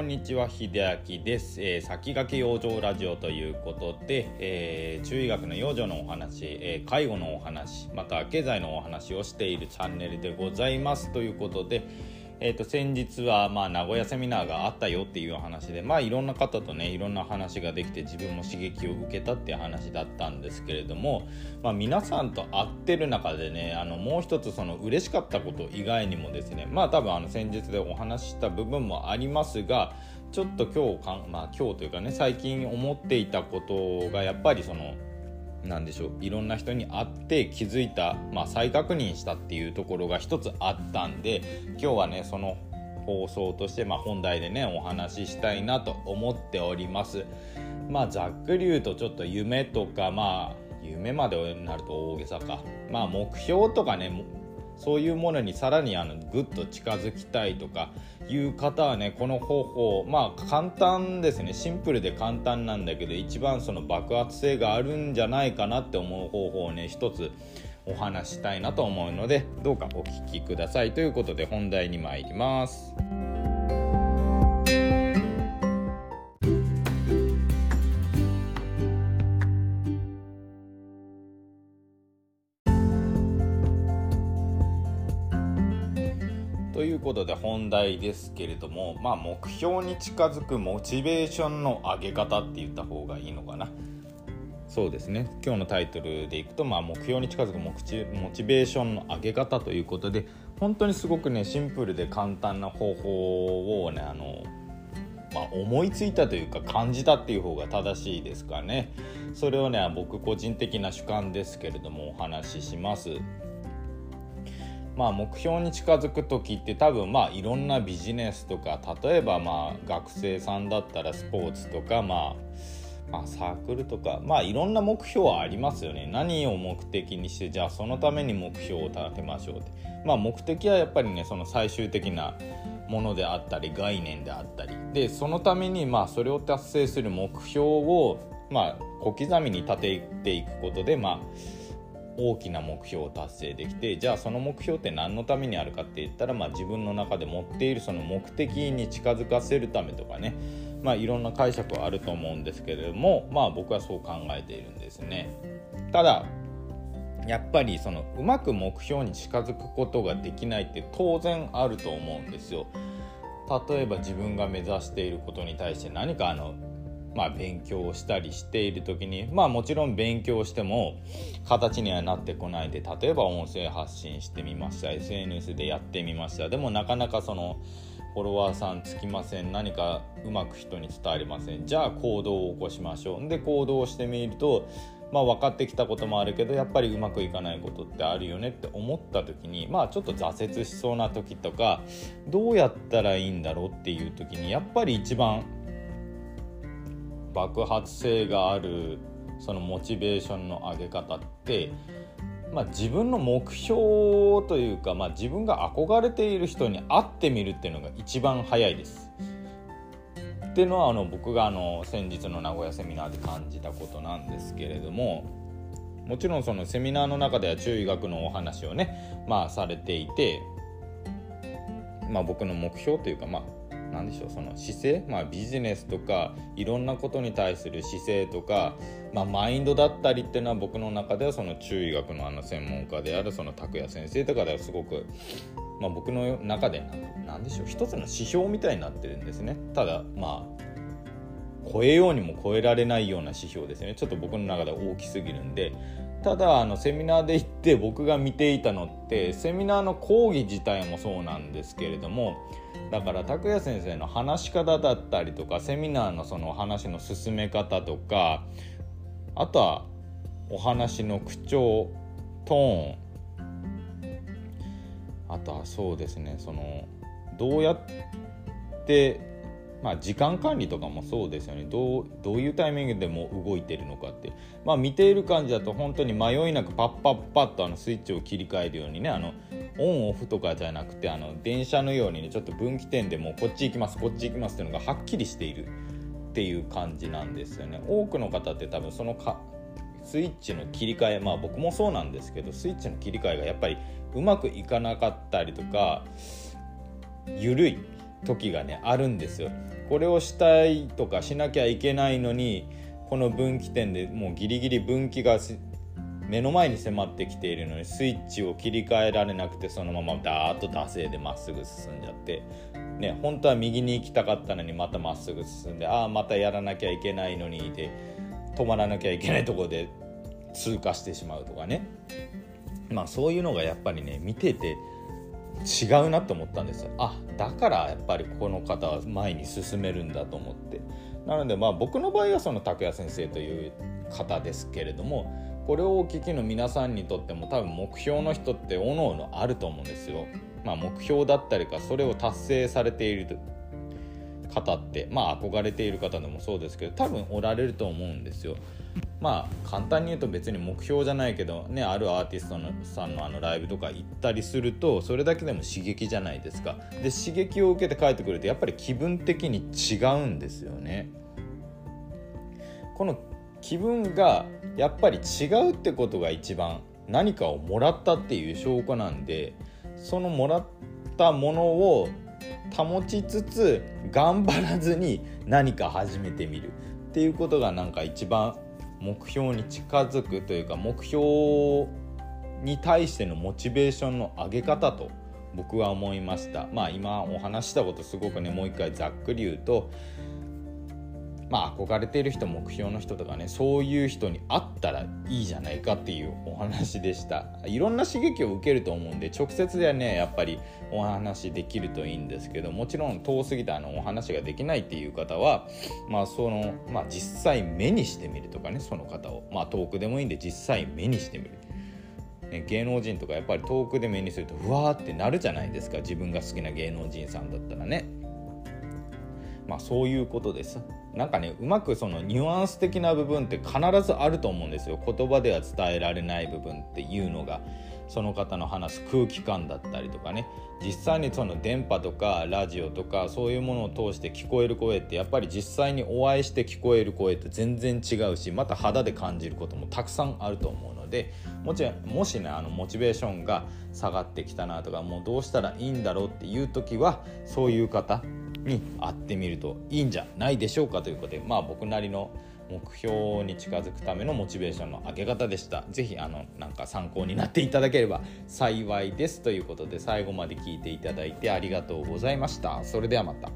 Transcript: こんにちは、秀明です。先駆け養生ラジオということで、中医学の養生のお話、介護のお話、また経済のお話をしているチャンネルでございますということで、先日は名古屋セミナーがあったよっていう話で、いろんな方とね、いろんな話ができて自分も刺激を受けたっていう話だったんですけれども、皆さんと会ってる中でね、もう一つその嬉しかったこと以外にもですね、多分先日でお話した部分もありますが、ちょっと今日というかね、最近思っていたことがやっぱりそのいろんな人に会って気づいた、再確認したっていうところが一つあったんで、今日はねその放送として、本題でねお話ししたいなと思っております。ざっくり言うとちょっと夢とか、夢までになると大げさか、目標とかね、そういうものにさらにぐっと近づきたいとかいう方はね、この方法、簡単ですね。シンプルで簡単なんだけど、一番その爆発性があるんじゃないかなって思う方法をね、一つお話したいなと思うので、どうかお聞きください。ということで本題に参ります。ということで本題ですけれども、目標に近づくモチベーションの上げ方って言った方がいいのかな。そうですね、今日のタイトルでいくと、目標に近づくモチベーションの上げ方ということで、本当にすごくねシンプルで簡単な方法をね、思いついたというか感じたっていう方が正しいですかね。それをね、僕個人的な主観ですけれどもお話しします。目標に近づく時って多分いろんなビジネスとか、例えば学生さんだったらスポーツとか、サークルとか、いろんな目標はありますよね。何を目的にして、じゃあそのために目標を立てましょうって、目的はやっぱりねその最終的なものであったり概念であったりで、そのためにそれを達成する目標を小刻みに立てていくことで大きな目標を達成できて、じゃあその目標って何のためにあるかって言ったら、自分の中で持っているその目的に近づかせるためとかね、いろんな解釈はあると思うんですけれども、僕はそう考えているんですね。ただやっぱりそのうまく目標に近づくことができないって当然あると思うんですよ。例えば自分が目指していることに対して何か勉強をしたりしている時に、もちろん勉強しても形にはなってこないで、例えば音声発信してみました、 SNS でやってみました、でもなかなかそのフォロワーさんつきません、何かうまく人に伝わりません、じゃあ行動を起こしましょうで行動をしてみると、分かってきたこともあるけどやっぱりうまくいかないことってあるよねって思った時に、ちょっと挫折しそうな時とか、どうやったらいいんだろうっていう時に、やっぱり一番爆発性があるそのモチベーションの上げ方って、自分の目標というか、自分が憧れている人に会ってみるっていうのが一番早いですっていうのは、僕が先日の名古屋セミナーで感じたことなんですけれども、もちろんそのセミナーの中では中医学のお話をね、されていて、僕の目標というか、その姿勢、ビジネスとかいろんなことに対する姿勢とか、マインドだったりっていうのは、僕の中ではその中医学の専門家であるその拓也先生とかではすごく、僕の中で一つの指標みたいになってるんですね。ただ超えようにも超えられないような指標ですね。ちょっと僕の中では大きすぎるんで。ただセミナーで行って僕が見ていたのって、セミナーの講義自体もそうなんですけれども、だから拓也先生の話し方だったりとか、セミナーのその話の進め方とか、あとはお話の口調、トーン、あとはそうですね、そのどうやって時間管理とかもそうですよね。どういうタイミングでも動いてるのかって、見ている感じだと本当に迷いなくパッパッパッとスイッチを切り替えるようにね、オンオフとかじゃなくて、電車のようにね、ちょっと分岐点でもうこっち行きますこっち行きますっていうのがはっきりしているっていう感じなんですよね。多くの方って多分そのスイッチの切り替え、僕もそうなんですけど、スイッチの切り替えがやっぱりうまくいかなかったりとか緩い時がねあるんですよ。これをしたいとかしなきゃいけないのに、この分岐点でもうギリギリ分岐が目の前に迫ってきているのにスイッチを切り替えられなくて、そのままダーッと惰性でまっすぐ進んじゃって、ね、本当は右に行きたかったのにまたまっすぐ進んで、ああまたやらなきゃいけないのにで止まらなきゃいけないところで通過してしまうとかね、まあそういうのがやっぱりね見てて違うなと思ったんですよ。あ、だからやっぱりこの方は前に進めるんだと思って、なのでまあ僕の場合はその拓也先生という方ですけれども、これをお聞きの皆さんにとっても多分目標の人っておのおのあると思うんですよ。まあ目標だったりかそれを達成されている方ってまあ憧れている方でもそうですけど多分おられると思うんですよ。まあ簡単に言うと別に目標じゃないけどね、あるアーティストのさんのあのライブとか行ったりするとそれだけでも刺激じゃないですか。で刺激を受けて帰ってくるとやっぱり気分的に違うんですよね。この気分がやっぱり違うってことが一番何かをもらったっていう証拠なんで、そのもらったものを保ちつつ頑張らずに何か始めてみるっていうことがなんか一番目標に近づくというか、目標に対してのモチベーションの上げ方と僕は思いました。まあ今お話したことすごくねもう一回ざっくり言うと、まあ憧れている人、目標の人とかね、そういう人に会ったらいいじゃないかっていうお話でした。いろんな刺激を受けると思うんで直接ではねやっぱりお話できるといいんですけど、もちろん遠すぎたお話ができないっていう方はまあ実際目にしてみるとかね、その方をまあ遠くでもいいんで実際目にしてみる、ね、芸能人とかやっぱり遠くで目にするとうわーってなるじゃないですか、自分が好きな芸能人さんだったらね。まあそういうことです。なんかねうまくそのニュアンス的な部分って必ずあると思うんですよ。言葉では伝えられない部分っていうのがその方の話す空気感だったりとかね、実際にその電波とかラジオとかそういうものを通して聞こえる声ってやっぱり実際にお会いして聞こえる声って全然違うし、また肌で感じることもたくさんあると思うので、もしねモチベーションが下がってきたなとかもうどうしたらいいんだろうっていう時はそういう方に会ってみるといいんじゃないでしょうかということで、まあ僕なりの目標に近づくためのモチベーションの上げ方でした。ぜひなんか参考になっていただければ幸いですということで、最後まで聞いていただいてありがとうございました。それではまた。